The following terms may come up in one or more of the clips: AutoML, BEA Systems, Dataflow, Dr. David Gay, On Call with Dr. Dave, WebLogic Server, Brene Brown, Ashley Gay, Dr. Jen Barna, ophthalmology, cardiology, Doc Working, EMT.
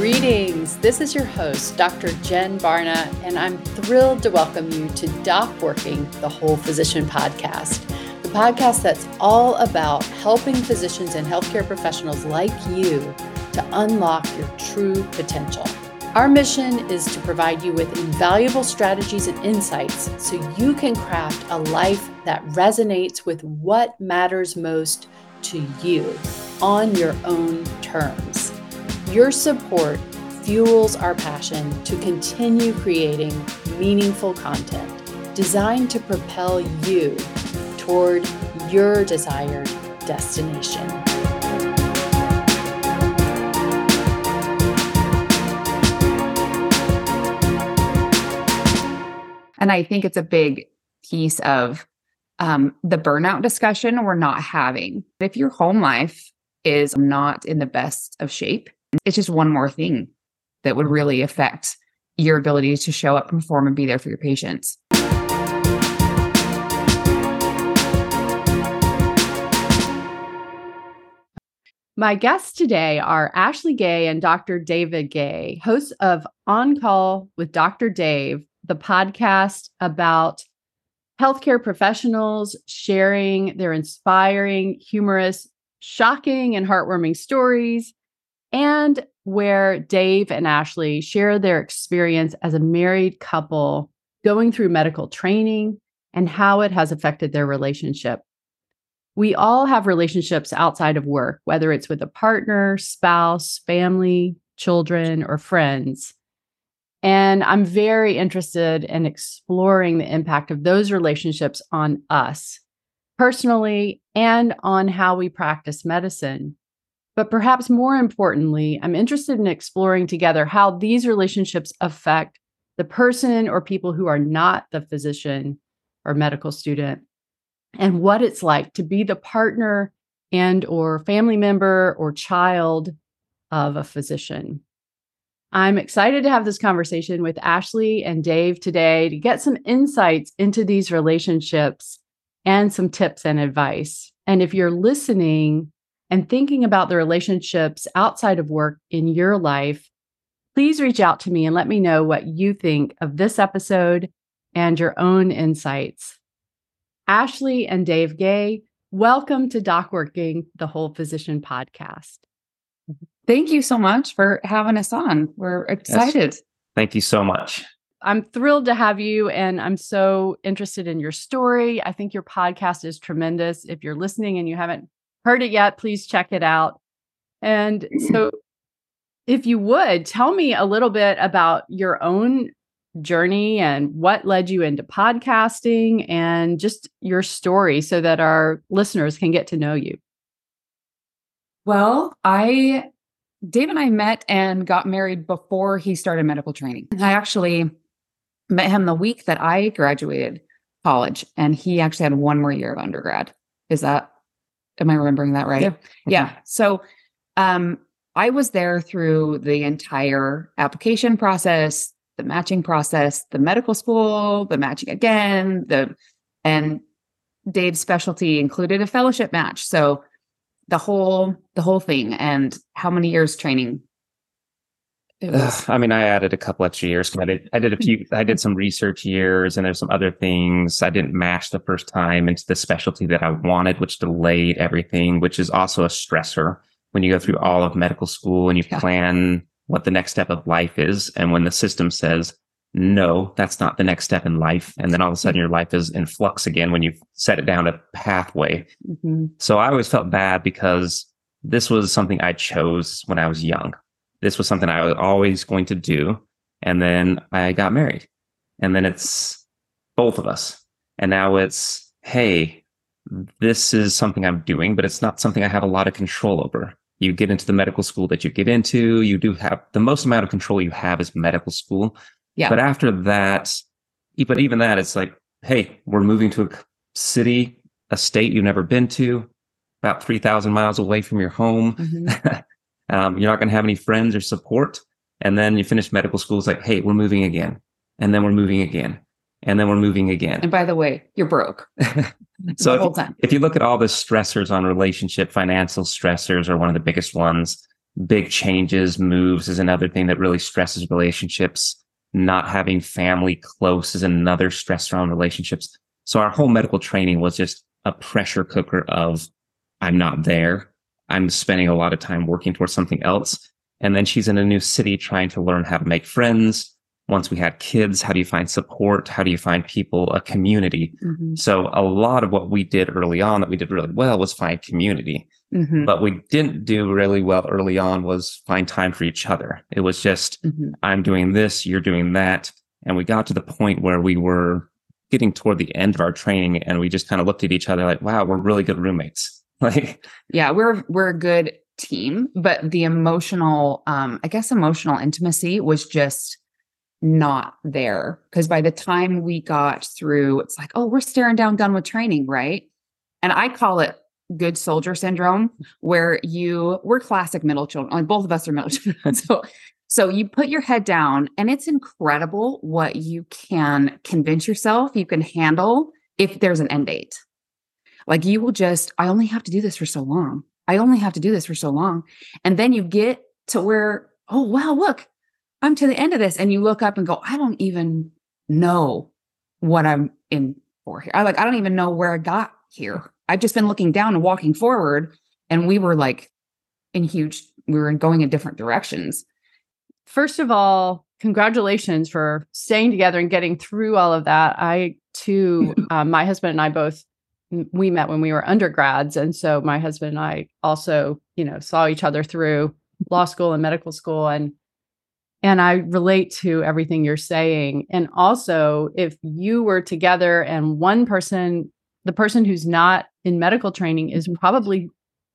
Greetings, this is your host, Dr. Jen Barna, and I'm thrilled to welcome you to Doc Working, the Whole Physician Podcast, the podcast that's all about helping physicians and healthcare professionals like you to unlock your true potential. Our mission is to provide you with invaluable strategies and insights so you can craft a life that resonates with what matters most to you on your own terms. Your support fuels our passion to continue creating meaningful content designed to propel you toward your desired destination. And I think it's a big piece of the burnout discussion we're not having. If your home life is not in the best of shape, it's just one more thing that would really affect your ability to show up, perform, and be there for your patients. My guests today are Ashley Gay and Dr. David Gay, hosts of On Call with Dr. Dave, the podcast about healthcare professionals sharing their inspiring, humorous, shocking, and heartwarming stories, and where Dave and Ashley share their experience as a married couple going through medical training and how it has affected their relationship. We all have relationships outside of work, whether it's with a partner, spouse, family, children, or friends. And I'm very interested in exploring the impact of those relationships on us personally and on how we practice medicine. But perhaps more importantly, I'm interested in exploring together how these relationships affect the person or people who are not the physician or medical student, and what it's like to be the partner and or family member or child of a physician. I'm excited to have this conversation with Ashley and Dave today to get some insights into these relationships and some tips and advice. And if you're listening and thinking about the relationships outside of work in your life, please reach out to me and let me know what you think of this episode and your own insights. Ashley and Dave Gay, welcome to Doc Working, the Whole Physician Podcast. Thank you so much for having us on. We're excited. Yes. Thank you so much. I'm thrilled to have you, and I'm so interested in your story. I think your podcast is tremendous. If you're listening and you haven't heard it yet, please check it out. And so if you would, tell me a little bit about your own journey and what led you into podcasting and just your story so that our listeners can get to know you. Well, Dave and I met and got married before he started medical training. I actually met him the week that I graduated college, and he actually had one more year of undergrad. Am I remembering that right? Yeah. So I was there through the entire application process, the matching process, the medical school, the matching again, and Dave's specialty included a fellowship match. So the whole thing. And how many years training? I added a couple extra years. I did some research years, and there's some other things. I didn't match the first time into the specialty that I wanted, which delayed everything, which is also a stressor when you go through all of medical school and you plan what the next step of life is. And when the system says, no, that's not the next step in life. And then all of a sudden your life is in flux again when you've set it down a pathway. Mm-hmm. So I always felt bad because this was something I chose when I was young. This was something I was always going to do. And then I got married. And then it's both of us. And now it's, hey, this is something I'm doing, but it's not something I have a lot of control over. You get into the medical school that you get into. You do have the most amount of control you have is medical school. Yeah. But after that, but even that, it's like, hey, we're moving to a city, a state you've never been to, about 3,000 miles away from your home. Mm-hmm. You're not going to have any friends or support. And then you finish medical school. It's like, hey, we're moving again. And then we're moving again. And then we're moving again. And by the way, you're broke. So the whole time. If you look at all the stressors on relationship, financial stressors are one of the biggest ones. big changes, moves is another thing that really stresses relationships. Not having family close is another stressor on relationships. So our whole medical training was just a pressure cooker of, I'm not there. I'm spending a lot of time working towards something else. And then she's in a new city trying to learn how to make friends. Once we had kids, how do you find support? How do you find people, a community? Mm-hmm. So a lot of what we did early on that we did really well was find community. Mm-hmm. But we didn't do really well early on was find time for each other. It was just, mm-hmm. I'm doing this, you're doing that. And we got to the point where we were getting toward the end of our training and we just kind of looked at each other like, wow, we're really good roommates. Like, yeah, we're a good team, but the emotional, I guess emotional intimacy was just not there. Because by the time we got through, it's like, oh, we're staring down gun with training, right? And I call it good soldier syndrome, where we're classic middle children. Like, both of us are middle children. So you put your head down, and it's incredible what you can convince yourself you can handle if there's an end date. Like, you will just, I only have to do this for so long. I only have to do this for so long. And then you get to where, oh, wow, look, I'm to the end of this. And you look up and go, I don't even know what I'm in for here. I don't even know where I got here. I've just been looking down and walking forward. And we were like we were going in different directions. First of all, congratulations for staying together and getting through all of that. I too, my husband and I both, we met when we were undergrads. And so my husband and I also, saw each other through law school and medical school. And I relate to everything you're saying. And also, if you were together and one person, the person who's not in medical training is probably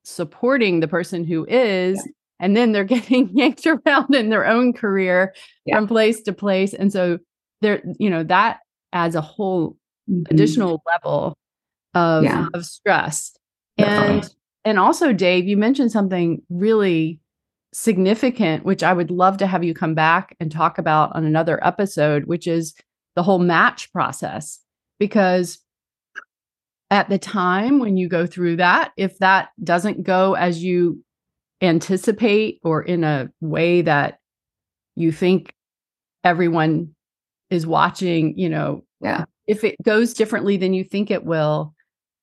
supporting the person who is, yeah. And then they're getting yanked around in their own career, yeah. From place to place. And so there, that adds a whole additional level of, yeah. Of stress. And also, Dave, you mentioned something really significant, which I would love to have you come back and talk about on another episode, which is the whole match process. Because at the time when you go through that, if that doesn't go as you anticipate or in a way that you think everyone is watching, yeah. If it goes differently than you think it will,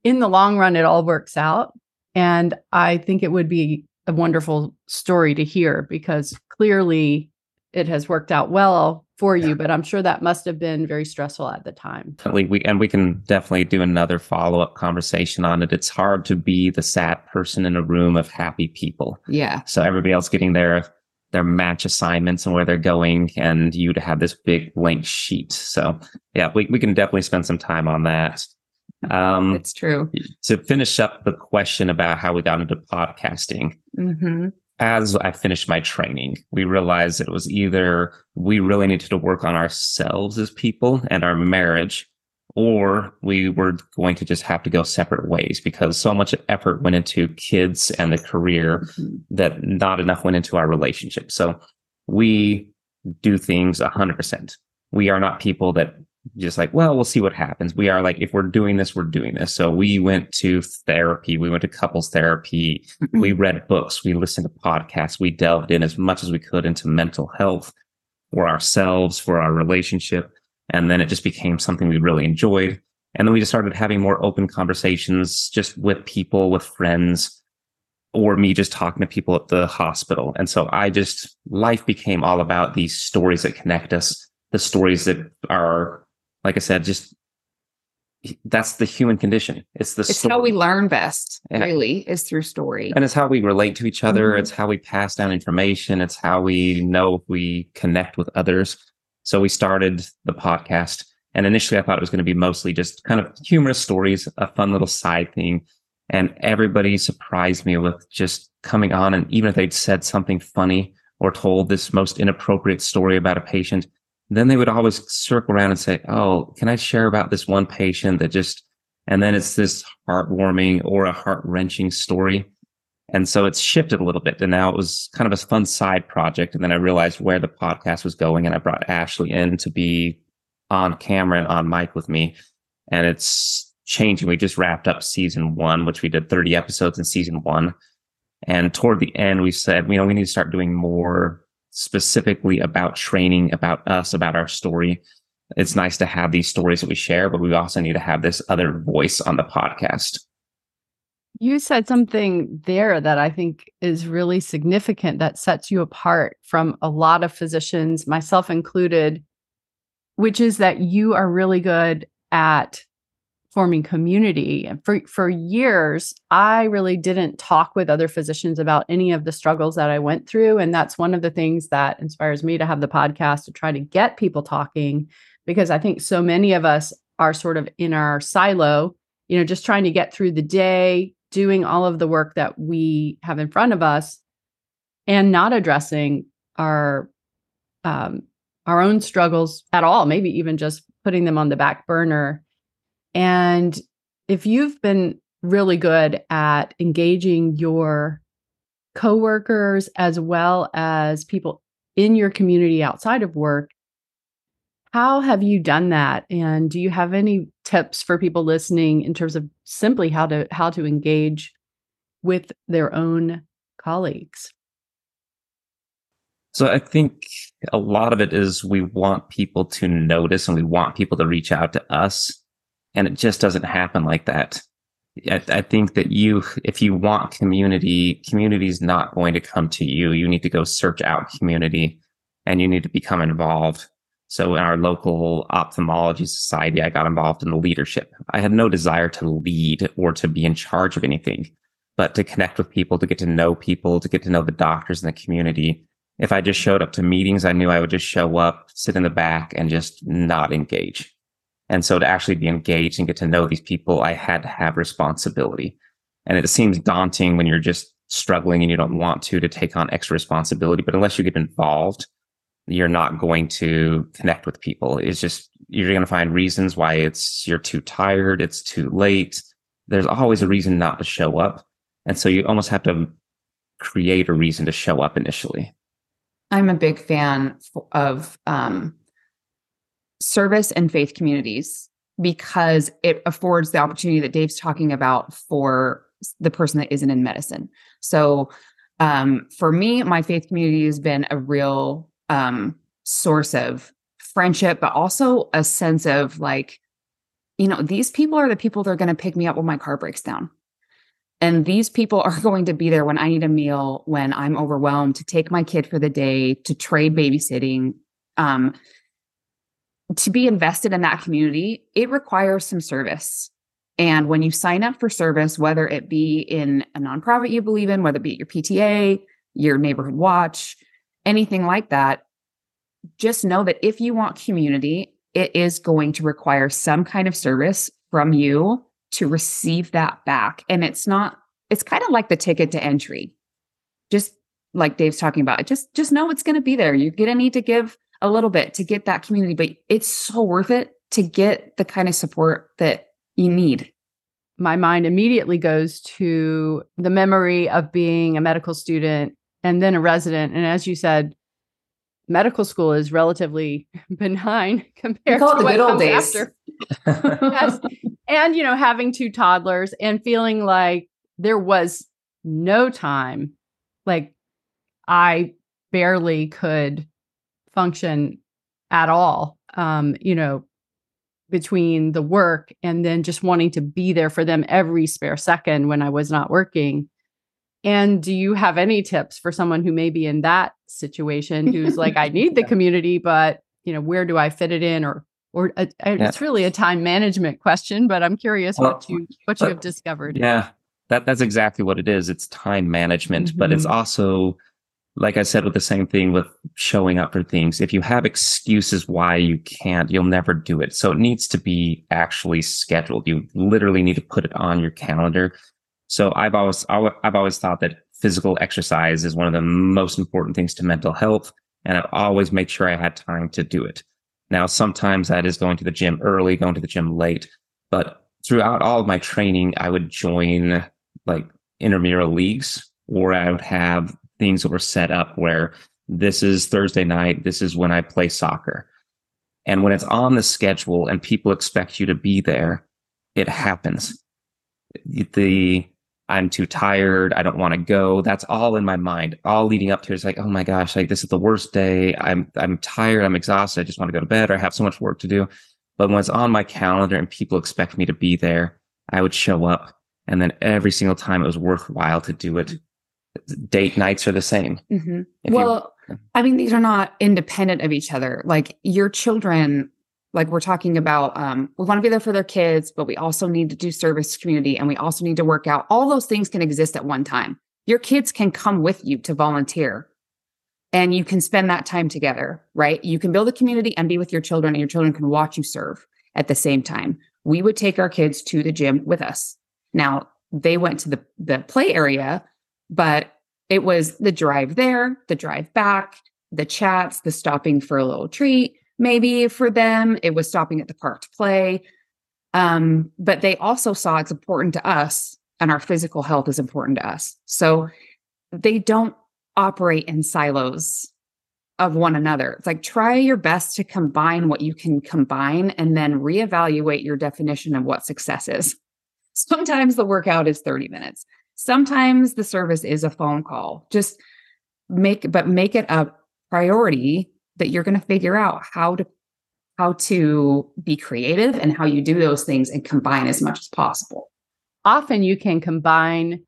in the long run, it all works out. And I think it would be a wonderful story to hear, because clearly it has worked out well for you, but I'm sure that must have been very stressful at the time. We can definitely do another follow-up conversation on it. It's hard to be the sad person in a room of happy people. Yeah. So everybody else getting their match assignments and where they're going, and you to have this big blank sheet. So yeah, we can definitely spend some time on that. It's true. To finish up the question about how we got into podcasting, mm-hmm. As I finished my training, we realized it was either we really needed to work on ourselves as people and our marriage, or we were going to just have to go separate ways, because so much effort went into kids and the career, mm-hmm. that not enough went into our relationship. So we do things 100%. We are not people that just like, well, we'll see what happens. We are like, if we're doing this, we're doing this. So we went to therapy. We went to couples therapy. We read books. We listened to podcasts. We delved in as much as we could into mental health for ourselves, for our relationship. And then it just became something we really enjoyed. And then we just started having more open conversations just with people, with friends, or me just talking to people at the hospital. And so life became all about these stories that connect us, the stories that are, like I said, just that's the human condition. It's how we learn best, really, is through story. And it's how we relate to each other. Mm-hmm. It's how we pass down information. It's how we know if we connect with others. So we started the podcast. And initially, I thought it was going to be mostly just kind of humorous stories, a fun little side thing. And everybody surprised me with just coming on. And even if they'd said something funny or told this most inappropriate story about a patient, then they would always circle around and say, oh, can I share about this one patient that just, and then it's this heartwarming or a heart-wrenching story. And so it's shifted a little bit. And now it was kind of a fun side project. And then I realized where the podcast was going, and I brought Ashley in to be on camera and on mic with me. And it's changing. We just wrapped up season 1, which we did 30 episodes in season 1. And toward the end, we said, you know, we need to start doing more specifically about training, about us, about our story. It's nice to have these stories that we share, but we also need to have this other voice on the podcast. You said something there that I think is really significant that sets you apart from a lot of physicians, myself included, which is that you are really good at forming community. And for years, I really didn't talk with other physicians about any of the struggles that I went through. And that's one of the things that inspires me to have the podcast, to try to get people talking, because I think so many of us are sort of in our silo, you know, just trying to get through the day, doing all of the work that we have in front of us and not addressing our own struggles at all, maybe even just putting them on the back burner. And if you've been really good at engaging your coworkers as well as people in your community outside of work, how have you done that? And do you have any tips for people listening in terms of simply how to engage with their own colleagues? So I think a lot of it is we want people to notice and we want people to reach out to us. And it just doesn't happen like that. I think that if you want community is not going to come to you. You need to go search out community and you need to become involved. So in our local ophthalmology society, I got involved in the leadership. I had no desire to lead or to be in charge of anything, but to connect with people, to get to know the doctors in the community. If I just showed up to meetings, I knew I would just show up, sit in the back and just not engage. And so to actually be engaged and get to know these people, I had to have responsibility. And it seems daunting when you're just struggling and you don't want to take on extra responsibility. But unless you get involved, you're not going to connect with people. It's just, you're going to find reasons why you're too tired, it's too late. There's always a reason not to show up. And so you almost have to create a reason to show up initially. I'm a big fan of service and faith communities, because it affords the opportunity that Dave's talking about for the person that isn't in medicine. So for me, my faith community has been a real source of friendship, but also a sense of like, you know, these people are the people that are going to pick me up when my car breaks down. And these people are going to be there when I need a meal, when I'm overwhelmed, to take my kid for the day, to trade babysitting. To be invested in that community, it requires some service. And when you sign up for service, whether it be in a nonprofit you believe in, whether it be your PTA, your neighborhood watch, anything like that, just know that if you want community, it is going to require some kind of service from you to receive that back. And it's kind of like the ticket to entry. Just like Dave's talking about, just know it's going to be there. You're going to need to give a little bit to get that community, but it's so worth it to get the kind of support that you need. My mind immediately goes to the memory of being a medical student and then a resident. And as you said, medical school is relatively benign compared to the good old days. Yes. And, you know, having two toddlers and feeling like there was no time, like I barely could function at all, you know, between the work and then just wanting to be there for them every spare second when I was not working. And do you have any tips for someone who may be in that situation, who's like, I need the community, but, you know, where do I fit it in? It's really a time management question, but I'm curious what you have discovered. Yeah, that's exactly what it is. It's time management, mm-hmm. But it's also, like I said, with the same thing with showing up for things, if you have excuses why you can't, you'll never do it. So it needs to be actually scheduled. You literally need to put it on your calendar. So I've always thought that physical exercise is one of the most important things to mental health. And I always make sure I had time to do it. Now, sometimes that is going to the gym early, going to the gym late. But throughout all of my training, I would join like intramural leagues, or I would have things that were set up where this is Thursday night, this is when I play soccer. And when it's on the schedule and people expect you to be there, it happens. The I'm too tired, I don't want to go. That's all in my mind, all leading up to it. It's like, oh my gosh, like this is the worst day. I'm tired, I'm exhausted, I just want to go to bed, or I have so much work to do. But when it's on my calendar and people expect me to be there, I would show up. And then every single time it was worthwhile to do it. Date nights are the same. Mm-hmm. Well, I mean, these are not independent of each other. Like your children, like we're talking about, we want to be there for their kids, but we also need to do service community and we also need to work out. All those things can exist at one time. Your kids can come with you to volunteer and you can spend that time together, right? You can build a community and be with your children and your children can watch you serve at the same time. We would take our kids to the gym with us. Now, they went to the play area, but it was the drive there, the drive back, the chats, the stopping for a little treat. Maybe for them, it was stopping at the park to play. But they also saw it's important to us and our physical health is important to us. So they don't operate in silos of one another. It's like, try your best to combine what you can combine and then reevaluate your definition of what success is. Sometimes the workout is 30 minutes. Sometimes the service is a phone call. Just make it a priority that you're going to figure out how to be creative and how you do those things and combine as much as possible. Often you can combine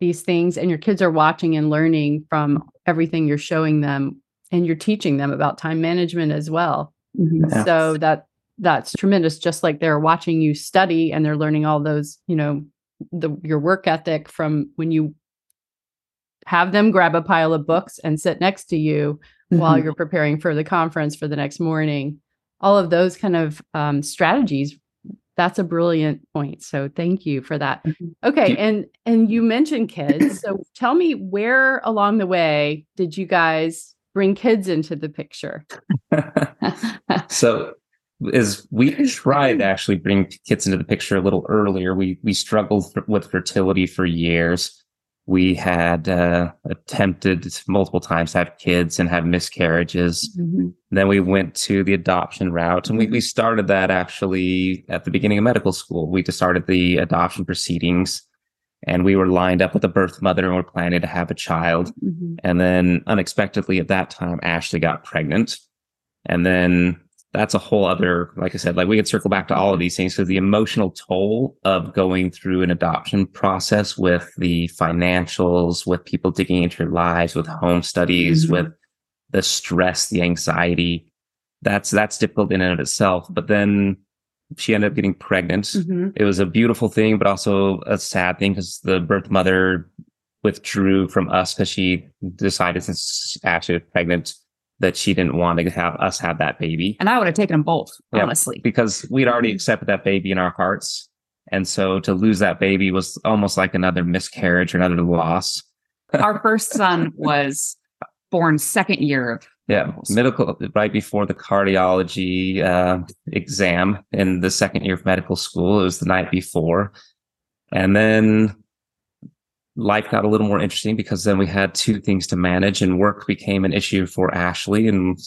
these things and your kids are watching and learning from everything you're showing them and you're teaching them about time management as well. Yes. So that's tremendous. Just like they're watching you study and they're learning all those, you know, your work ethic from when you have them grab a pile of books and sit next to you while you're preparing for the conference for the next morning, all of those kind of strategies. That's a brilliant point. So thank you for that. Okay. And you mentioned kids. So tell me, where along the way did you guys bring kids into the picture? So is we tried to actually bring kids into the picture a little earlier. We struggled with fertility for years. We had attempted multiple times to have kids and have miscarriages. Mm-hmm. Then we went to the adoption route. And we started that actually at the beginning of medical school. We just started the adoption proceedings. And we were lined up with a birth mother and we're planning to have a child. Mm-hmm. And then unexpectedly at that time, Ashley got pregnant. And then that's a whole other, like I said, like we could circle back to all of these things. So the emotional toll of going through an adoption process with the financials, with people digging into your lives, with home studies, with the stress, the anxiety, that's difficult in and of itself. But then she ended up getting pregnant. Mm-hmm. It was a beautiful thing, but also a sad thing because the birth mother withdrew from us because she decided, since Ashley was pregnant, that she didn't want to have us have that baby. And I would have taken them both, honestly. Because we'd already accepted that baby in our hearts. And so to lose that baby was almost like another miscarriage or another loss. Our first son was born second year. Medical, right before the cardiology exam in the second year of medical school. It was the night before. And then life got a little more interesting because then we had two things to manage and work became an issue for Ashley. And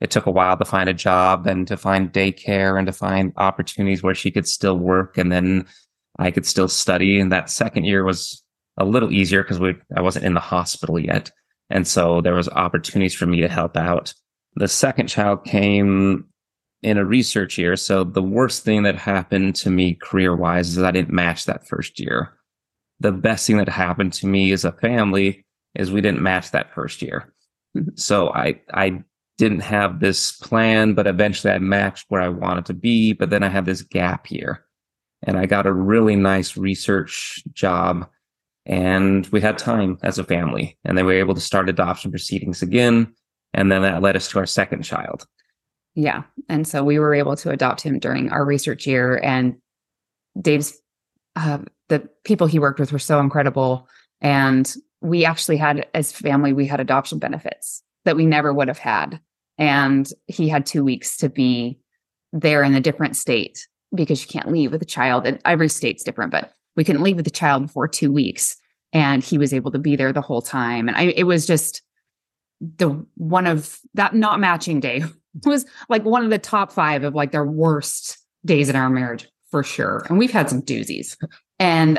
it took a while to find a job and to find daycare and to find opportunities where she could still work. And then I could still study. And that second year was a little easier because I wasn't in the hospital yet. And so there was opportunities for me to help out. The second child came in a research year. So the worst thing that happened to me career-wise is I didn't match that first year. The best thing that happened to me as a family is we didn't match that first year. So I didn't have this plan, but eventually I matched where I wanted to be. But then I had this gap year and I got a really nice research job and we had time as a family. And then we were able to start adoption proceedings again. And then that led us to our second child. Yeah. And so we were able to adopt him during our research year, and Dave's the people he worked with were so incredible. And we actually had, as family, we had adoption benefits that we never would have had. And he had 2 weeks to be there in a different state because you can't leave with a child. And every state's different, but we couldn't leave with a child before 2 weeks. And he was able to be there the whole time. And it was just not matching day was like one of the top five of like their worst days in our marriage. For sure. And we've had some doozies. And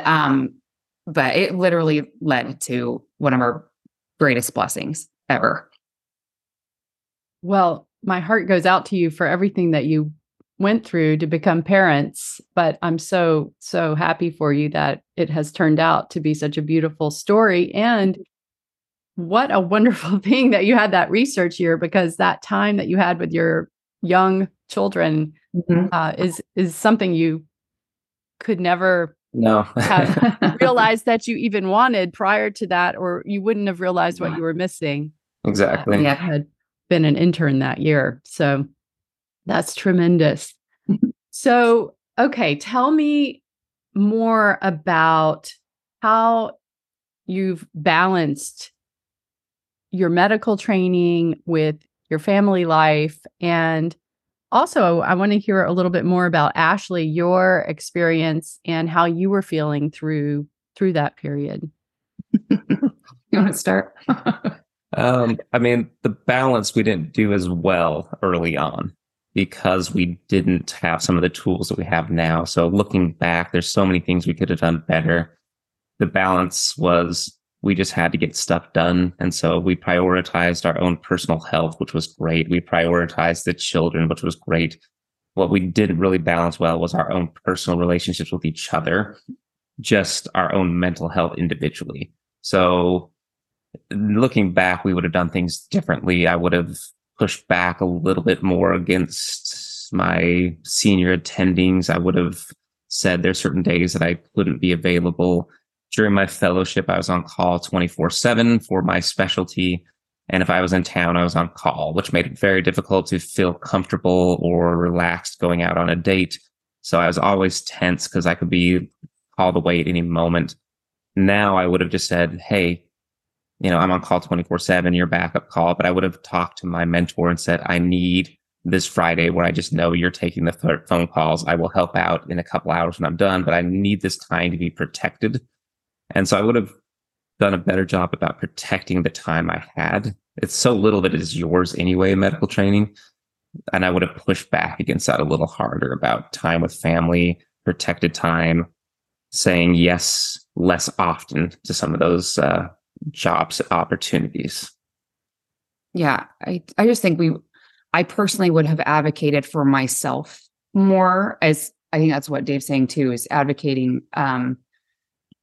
but it literally led to one of our greatest blessings ever. Well, my heart goes out to you for everything that you went through to become parents, but I'm so, so happy for you that it has turned out to be such a beautiful story. And what a wonderful thing that you had that research year, because that time that you had with your young children is something you could never have realized that you even wanted prior to that, or you wouldn't have realized what you were missing. Exactly. I had been an intern that year. So that's tremendous. So, okay, tell me more about how you've balanced your medical training with your family life. And also, I want to hear a little bit more about, Ashley, your experience and how you were feeling through that period. You want to start? I mean, the balance we didn't do as well early on because we didn't have some of the tools that we have now. So looking back, there's so many things we could have done better. The balance was we just had to get stuff done. And so we prioritized our own personal health, which was great. We prioritized the children, which was great. What we didn't really balance well was our own personal relationships with each other, just our own mental health individually. So looking back, we would have done things differently. I would have pushed back a little bit more against my senior attendings. I would have said there's certain days that I couldn't be available. During my fellowship, I was on call 24/7 for my specialty. And if I was in town, I was on call, which made it very difficult to feel comfortable or relaxed going out on a date. So I was always tense because I could be called away at any moment. Now I would have just said, hey, you know, I'm on call 24/7, your backup call. But I would have talked to my mentor and said, I need this Friday where I just know you're taking the phone calls. I will help out in a couple hours when I'm done, but I need this time to be protected. And so I would have done a better job about protecting the time I had. It's so little that is yours anyway, medical training. And I would have pushed back against that a little harder about time with family, protected time, saying yes less often to some of those jobs opportunities. Yeah, I just think I personally would have advocated for myself more, as I think that's what Dave's saying too, is advocating,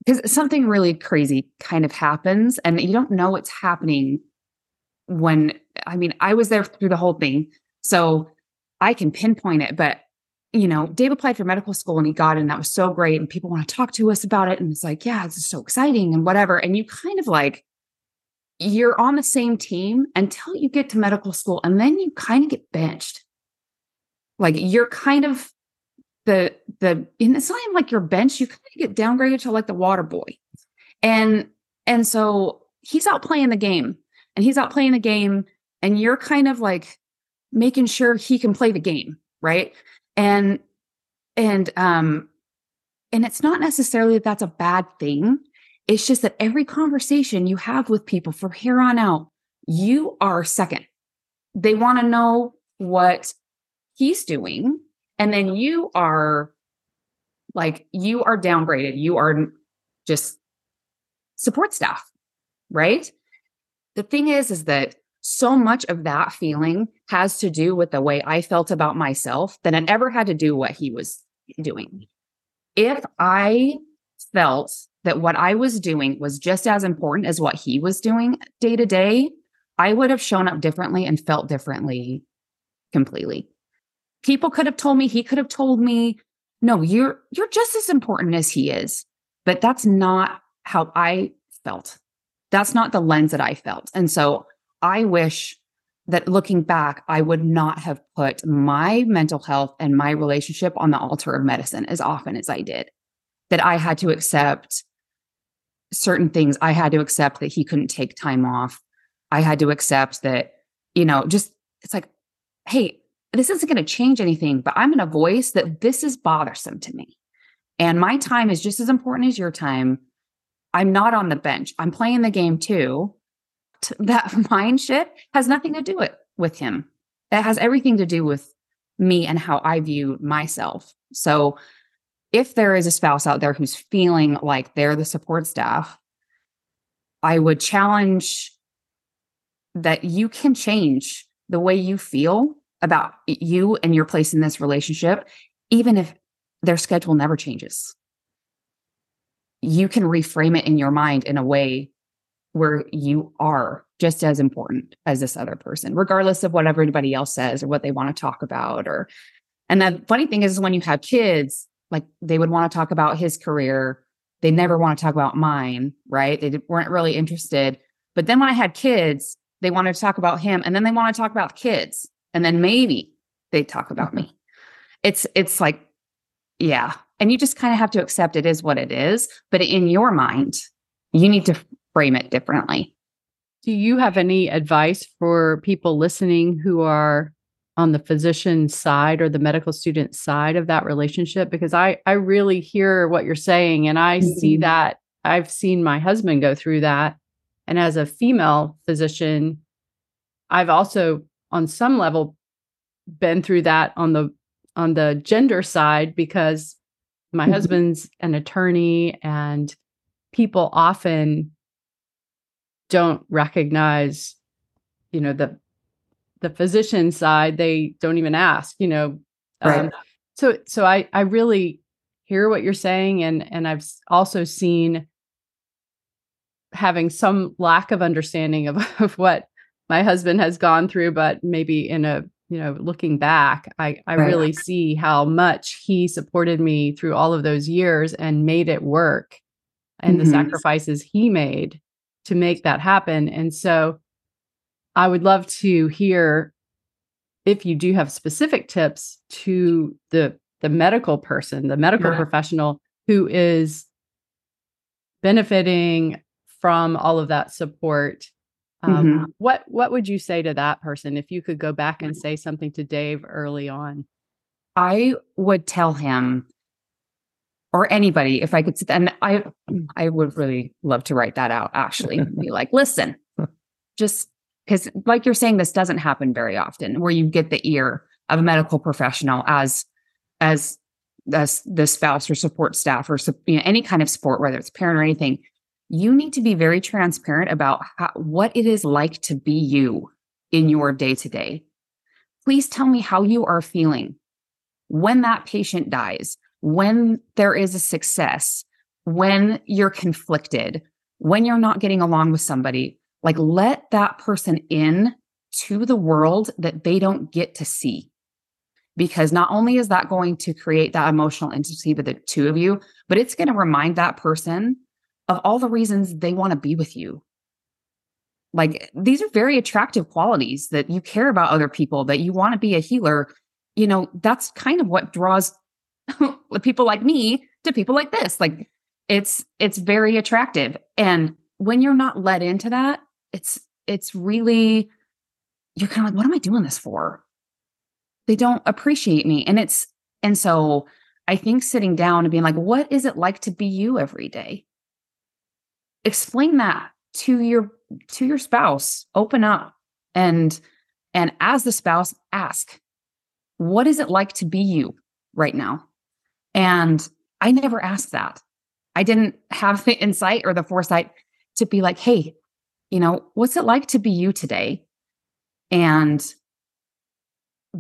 because something really crazy kind of happens and you don't know what's happening when, I mean, I was there through the whole thing, so I can pinpoint it, but you know, Dave applied for medical school and he got in. That was so great. And people want to talk to us about it. And it's like, yeah, this is so exciting and whatever. And you kind of like, you're on the same team until you get to medical school. And then you kind of get benched. Like you're kind of and it's not even like your bench, you kind of get downgraded to like the water boy. And so he's out playing the game and you're kind of like making sure he can play the game. Right. And it's not necessarily that that's a bad thing. It's just that every conversation you have with people from here on out, you are second. They want to know what he's doing. And then you are like, you are downgraded. You are just support staff, right? The thing is that so much of that feeling has to do with the way I felt about myself than it ever had to do what he was doing. If I felt that what I was doing was just as important as what he was doing day to day, I would have shown up differently and felt differently completely. People could have told me, he could have told me, no, you're just as important as he is. But that's not how I felt. That's not the lens that I felt. And so I wish that looking back, I would not have put my mental health and my relationship on the altar of medicine as often as I did, that I had to accept certain things. I had to accept that he couldn't take time off. I had to accept that, you know, just, it's like, hey, this isn't going to change anything, but I'm going to voice that this is bothersome to me. And my time is just as important as your time. I'm not on the bench. I'm playing the game too. That mind shit has nothing to do with him. That has everything to do with me and how I view myself. So if there is a spouse out there who's feeling like they're the support staff, I would challenge that you can change the way you feel about you and your place in this relationship, even if their schedule never changes. You can reframe it in your mind in a way where you are just as important as this other person, regardless of what everybody else says or what they want to talk about. And the funny thing is when you have kids, like they would want to talk about his career. They never want to talk about mine, right? They weren't really interested. But then when I had kids, they wanted to talk about him, and then they want to talk about kids. And then maybe they talk about me. It's like, yeah. And you just kind of have to accept it is what it is. But in your mind, you need to frame it differently. Do you have any advice for people listening who are on the physician side or the medical student side of that relationship? Because I really hear what you're saying, and I see that. I've seen my husband go through that. And as a female physician, I've also, on some level, been through that on the gender side, because my husband's an attorney, and people often don't recognize, you know, the physician side. They don't even ask, you know. Right. So I really hear what you're saying, and I've also seen having some lack of understanding of what my husband has gone through, but maybe in a, you know, looking back, I really see how much he supported me through all of those years and made it work, and the sacrifices he made to make that happen. And so I would love to hear if you do have specific tips to the medical person, the medical professional who is benefiting from all of that support. What would you say to that person if you could go back and say something to Dave early on? I would tell him, or anybody, if I could sit, and I would really love to write that out, actually. Be like, listen, just because, like you're saying, this doesn't happen very often, where you get the ear of a medical professional as the spouse or support staff or, you know, any kind of support, whether it's parent or anything. You need to be very transparent about what it is like to be you in your day-to-day. Please tell me how you are feeling when that patient dies, when there is a success, when you're conflicted, when you're not getting along with somebody. Like, let that person in to the world that they don't get to see. Because not only is that going to create that emotional intimacy with the two of you, but it's going to remind that person of all the reasons they want to be with you. Like, these are very attractive qualities, that you care about other people, that you want to be a healer. You know, that's kind of what draws people like me to people like this. Like, it's very attractive. And when you're not let into that, it's really, you're kind of like, what am I doing this for? They don't appreciate me. And so I think sitting down and being like, what is it like to be you every day? Explain that to your spouse. Open up, and as the spouse, ask, what is it like to be you right now? And I never asked that. I didn't have the insight or the foresight to be like, hey, you know, what's it like to be you today? And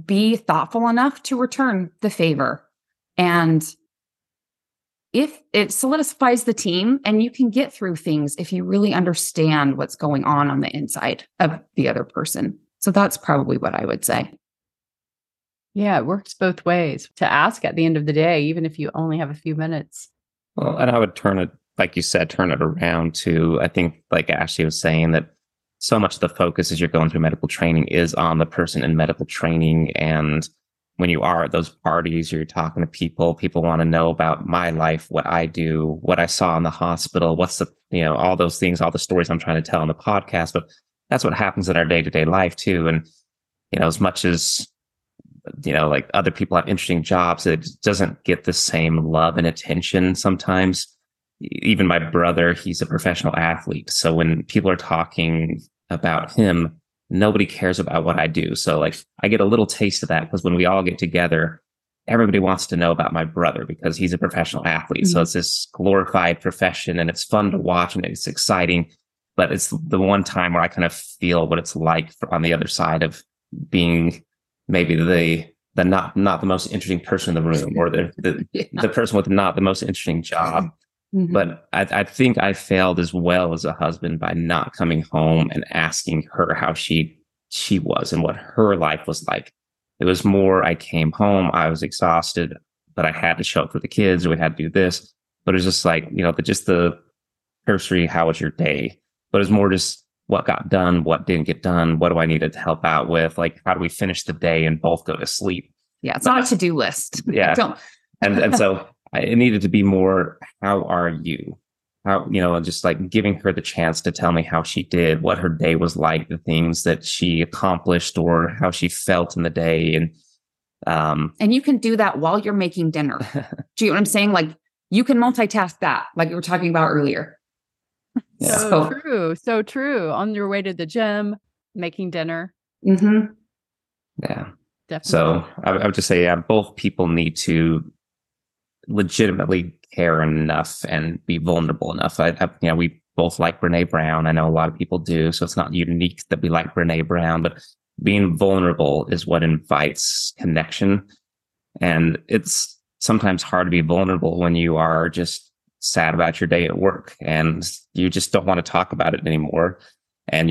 be thoughtful enough to return the favor. And if it solidifies the team, and you can get through things if you really understand what's going on the inside of the other person. So that's probably what I would say. Yeah, it works both ways to ask at the end of the day, even if you only have a few minutes. Well, and I would turn it, like you said, turn it around to, I think, like Ashley was saying, that so much of the focus as you're going through medical training is on the person in medical training. And when you are at those parties, you're talking to people, people want to know about my life, what I do, what I saw in the hospital, what's the, you know, all those things, all the stories I'm trying to tell on the podcast. But that's what happens in our day-to-day life too. And, you know, as much as, you know, like other people have interesting jobs, it doesn't get the same love and attention sometimes. Even my brother, he's a professional athlete. So when people are talking about him, nobody cares about what I do. So like, I get a little taste of that, because when we all get together, everybody wants to know about my brother because he's a professional athlete. Mm-hmm. So it's this glorified profession and it's fun to watch and it's exciting, but it's the one time where I kind of feel what it's like on the other side of being maybe the not the most interesting person in the room or the person with not the most interesting job. Mm-hmm. But I think I failed as well as a husband by not coming home and asking her how she was and what her life was like. It was more, I came home, I was exhausted, but I had to show up for the kids, or we had to do this. But it was just like, you know, just the cursory, how was your day? But it was more just what got done, what didn't get done, what do I need to help out with? Like, how do we finish the day and both go to sleep? Yeah, it's not a to-do list. Yeah. Don't. And so it needed to be more, how are you? How, you know, just like giving her the chance to tell me how she did, what her day was like, the things that she accomplished or how she felt in the day. And you can do that while you're making dinner. Do you know what I'm saying? Like you can multitask that, like you were talking about earlier. Yeah. So true. So true. On your way to the gym, making dinner. Mm-hmm. Yeah. Definitely. So I would just say, yeah, both people need to legitimately care enough and be vulnerable enough. You know, we both like Brene Brown. I know a lot of people do, so it's not unique that we like Brene Brown, but being vulnerable is what invites connection. And it's sometimes hard to be vulnerable when you are just sad about your day at work and you just don't want to talk about it anymore. And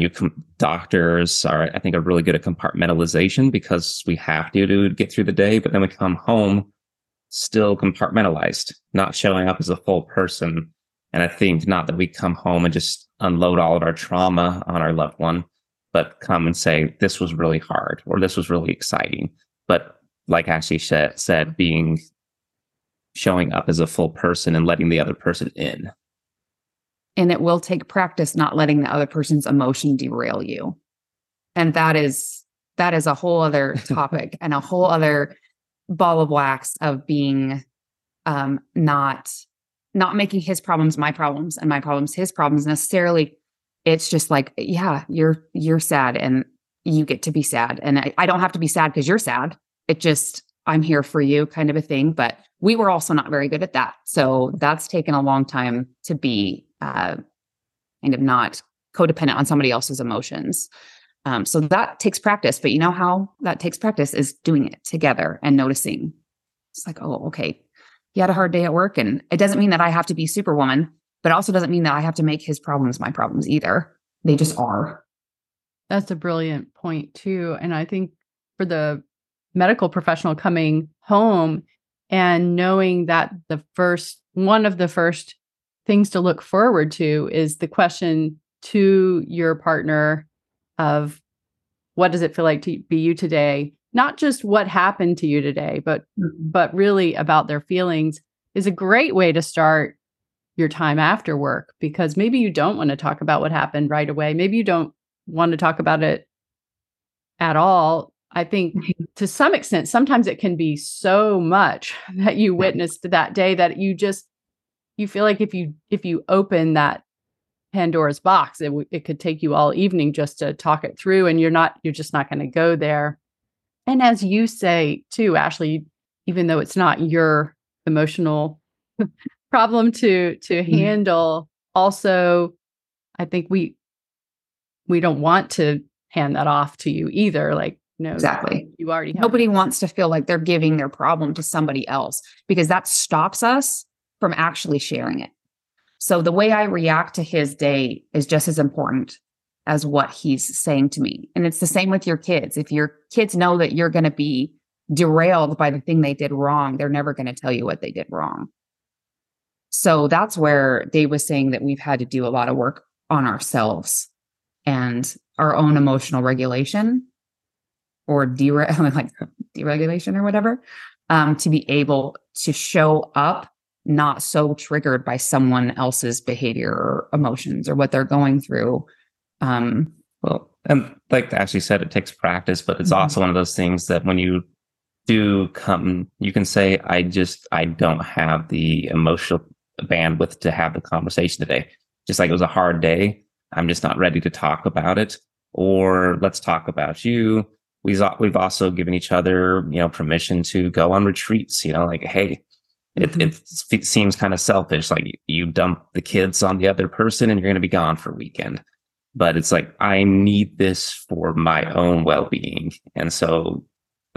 doctors are, I think, are really good at compartmentalization because we have to get through the day, but then we come home still compartmentalized, not showing up as a full person. And I think not that we come home and just unload all of our trauma on our loved one, but come and say, this was really hard, or this was really exciting. But like Ashley said, showing up as a full person and letting the other person in. And it will take practice not letting the other person's emotion derail you. And that is a whole other topic and a whole other ball of wax of being not making his problems my problems and my problems his problems necessarily. It's just like, yeah, you're sad and you get to be sad, and I don't have to be sad because you're sad. It just, I'm here for you kind of a thing. But we were also not very good at that, so that's taken a long time to be kind of not codependent on somebody else's emotions. So that takes practice, but you know how that takes practice is doing it together and noticing. It's like, oh, okay, he had a hard day at work, and it doesn't mean that I have to be Superwoman, but it also doesn't mean that I have to make his problems my problems either. They just are. That's a brilliant point too. And I think for the medical professional coming home and knowing that one of the first things to look forward to is the question to your partner of what does it feel like to be you today? Not just what happened to you today, but really about their feelings is a great way to start your time after work, because maybe you don't want to talk about what happened right away. Maybe you don't want to talk about it at all. I think to some extent, sometimes it can be so much that you witnessed that day that you feel like if you open that Pandora's box, it could take you all evening just to talk it through, and you're just not going to go there. And as you say too, Ashley, even though it's not your emotional problem to handle, also, I think we don't want to hand that off to you either. Like, no, exactly. You already have. Nobody wants to feel like they're giving their problem to somebody else, because that stops us from actually sharing it. So the way I react to his day is just as important as what he's saying to me. And it's the same with your kids. If your kids know that you're going to be derailed by the thing they did wrong, they're never going to tell you what they did wrong. So that's where Dave was saying that we've had to do a lot of work on ourselves and our own emotional regulation or deregulation or whatever, to be able to show up not so triggered by someone else's behavior or emotions or what they're going through. Well, and like Ashley said, it takes practice, but it's also one of those things that when you do come, you can say, I don't have the emotional bandwidth to have the conversation today. Just like it was a hard day. I'm just not ready to talk about it. Or let's talk about you. We've also given each other, permission to go on retreats, like, hey, it seems kind of selfish. Like, you dump the kids on the other person and you're going to be gone for a weekend. But it's like, I need this for my own well-being. And so,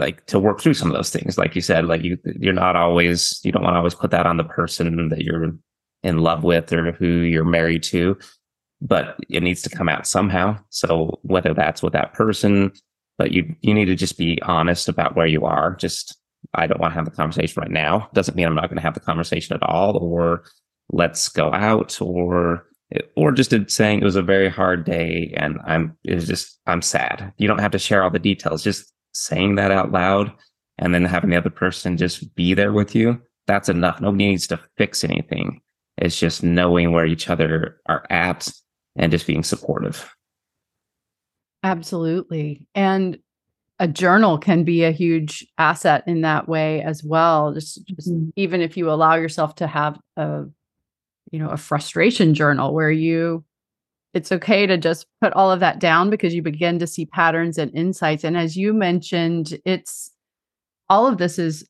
like, to work through some of those things, like you said, like you're not always, you don't want to always put that on the person that you're in love with or who you're married to, but it needs to come out somehow. So whether that's with that person, but you need to just be honest about where you are. Just, I don't want to have the conversation right now. Doesn't mean I'm not going to have the conversation at all, or let's go out, or just saying it was a very hard day and I'm sad. You don't have to share all the details, just saying that out loud and then having the other person just be there with you. That's enough. Nobody needs to fix anything. It's just knowing where each other are at and just being supportive. Absolutely. And a journal can be a huge asset in that way as well. Just even if you allow yourself to have a frustration journal where it's okay to just put all of that down, because you begin to see patterns and insights. And as you mentioned, all of this is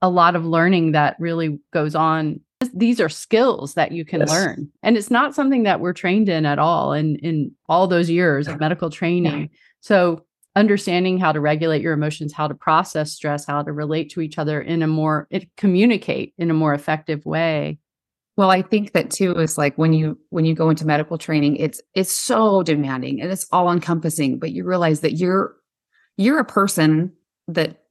a lot of learning that really goes on. These are skills that you can learn. And it's not something that we're trained in at all in all those years of medical training. Yeah. So understanding how to regulate your emotions, how to process stress, how to relate to each other communicate in a more effective way. Well, I think that too is like when you go into medical training, it's so demanding and it's all encompassing, but you realize that you're a person that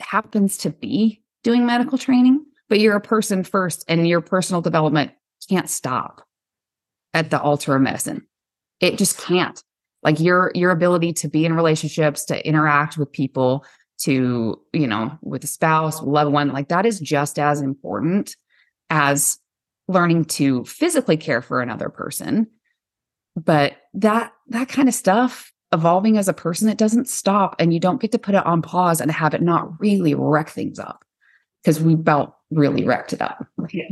happens to be doing medical training, but you're a person first, and your personal development can't stop at the altar of medicine. It just can't. Like your ability to be in relationships, to interact with people, to, with a spouse, loved one, like that is just as important as learning to physically care for another person. But that kind of stuff, evolving as a person, it doesn't stop, and you don't get to put it on pause and have it not really wreck things up, because we about really wrecked it up. Yeah.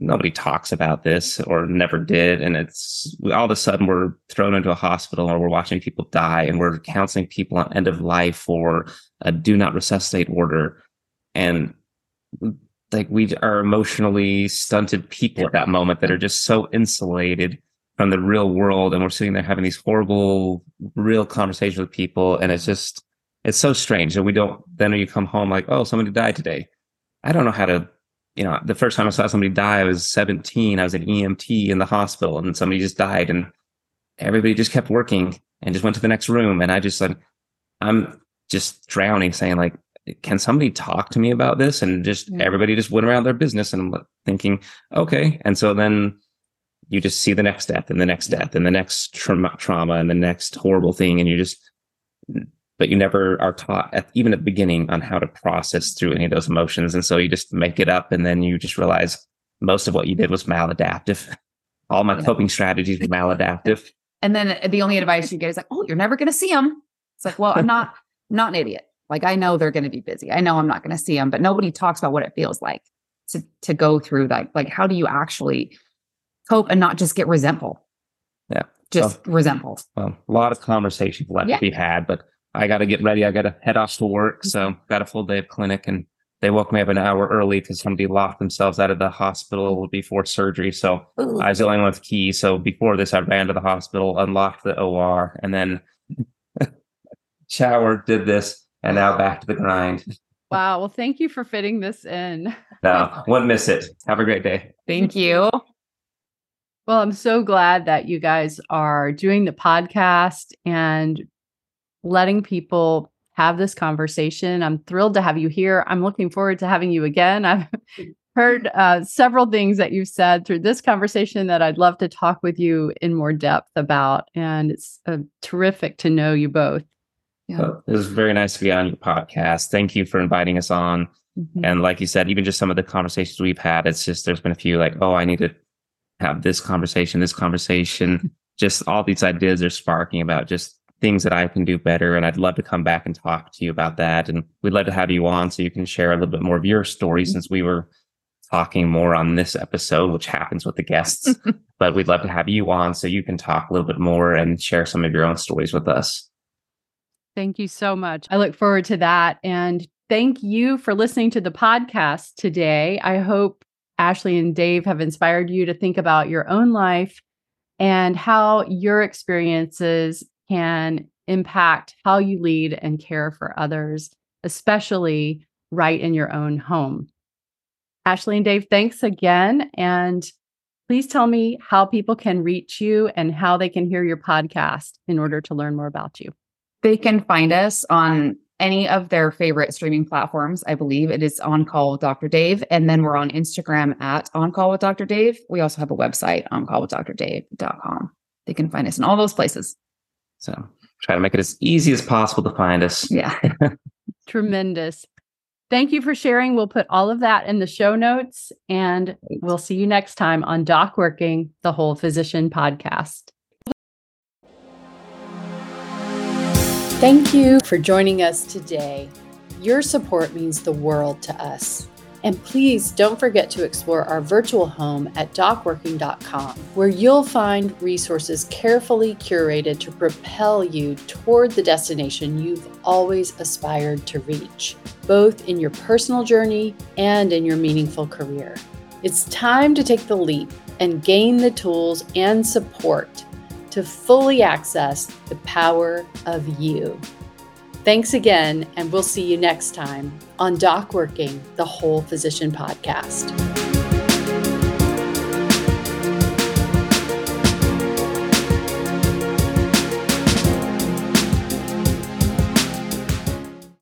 Nobody talks about this, or never did. And it's all of a sudden we're thrown into a hospital, or we're watching people die, and we're counseling people on end of life or a do not resuscitate order. And like, we are emotionally stunted people at that moment that are just so insulated from the real world. And we're sitting there having these horrible, real conversations with people. And it's so strange. And then you come home like, oh, somebody died today. I don't know how to, the first time I saw somebody die, I was 17. I was an EMT in the hospital, and somebody just died, and everybody just kept working and just went to the next room. And I just said, I'm just drowning, saying like, can somebody talk to me about this? And just everybody just went around their business, and I'm thinking, okay. And so then you just see the next death and the next death and the next trauma and the next horrible thing. And but you never are taught even at the beginning on how to process through any of those emotions. And so you just make it up, and then you just realize most of what you did was maladaptive. All my coping strategies were maladaptive. And then the only advice you get is like, oh, you're never going to see them. It's like, well, I'm not an idiot. Like, I know they're going to be busy. I know I'm not going to see them, but nobody talks about what it feels like to go through that. Like, how do you actually cope and not just get resentful? Yeah. Just resentful. Well, a lot of conversations left to be had, but I got to get ready. I got to head off to work. So got a full day of clinic, and they woke me up an hour early because somebody locked themselves out of the hospital before surgery. So ooh. I was the only one with keys. So before this, I ran to the hospital, unlocked the OR, and then showered, did this, and now back to the grind. Wow. Well, thank you for fitting this in. No, wouldn't miss it. Have a great day. Thank you. Well, I'm so glad that you guys are doing the podcast and letting people have this conversation. I'm thrilled to have you here. I'm looking forward to having you again. I've heard several things that you've said through this conversation that I'd love to talk with you in more depth about. And it's terrific to know you both. Yeah. Well, it was very nice to be on your podcast. Thank you for inviting us on. Mm-hmm. And like you said, even just some of the conversations we've had, it's just, there's been a few like, oh, I need to have this conversation, just all these ideas are sparking about just things that I can do better. And I'd love to come back and talk to you about that. And we'd love to have you on so you can share a little bit more of your story, since we were talking more on this episode, which happens with the guests, but we'd love to have you on so you can talk a little bit more and share some of your own stories with us. Thank you so much. I look forward to that. And thank you for listening to the podcast today. I hope Ashley and Dave have inspired you to think about your own life and how your experiences can impact how you lead and care for others, especially right in your own home. Ashley and Dave, thanks again. And please tell me how people can reach you and how they can hear your podcast in order to learn more about you. They can find us on any of their favorite streaming platforms. I believe it is On Call with Dr. Dave. And then we're on Instagram at On Call with Dr. Dave. We also have a website, oncallwithdrdave.com. They can find us in all those places. So try to make it as easy as possible to find us. Yeah. Tremendous. Thank you for sharing. We'll put all of that in the show notes, and we'll see you next time on Doc Working, the Whole Physician Podcast. Thank you for joining us today. Your support means the world to us. And please don't forget to explore our virtual home at docworking.com, where you'll find resources carefully curated to propel you toward the destination you've always aspired to reach, both in your personal journey and in your meaningful career. It's time to take the leap and gain the tools and support to fully access the power of you. Thanks again, and we'll see you next time on Doc Working, the Whole Physician Podcast.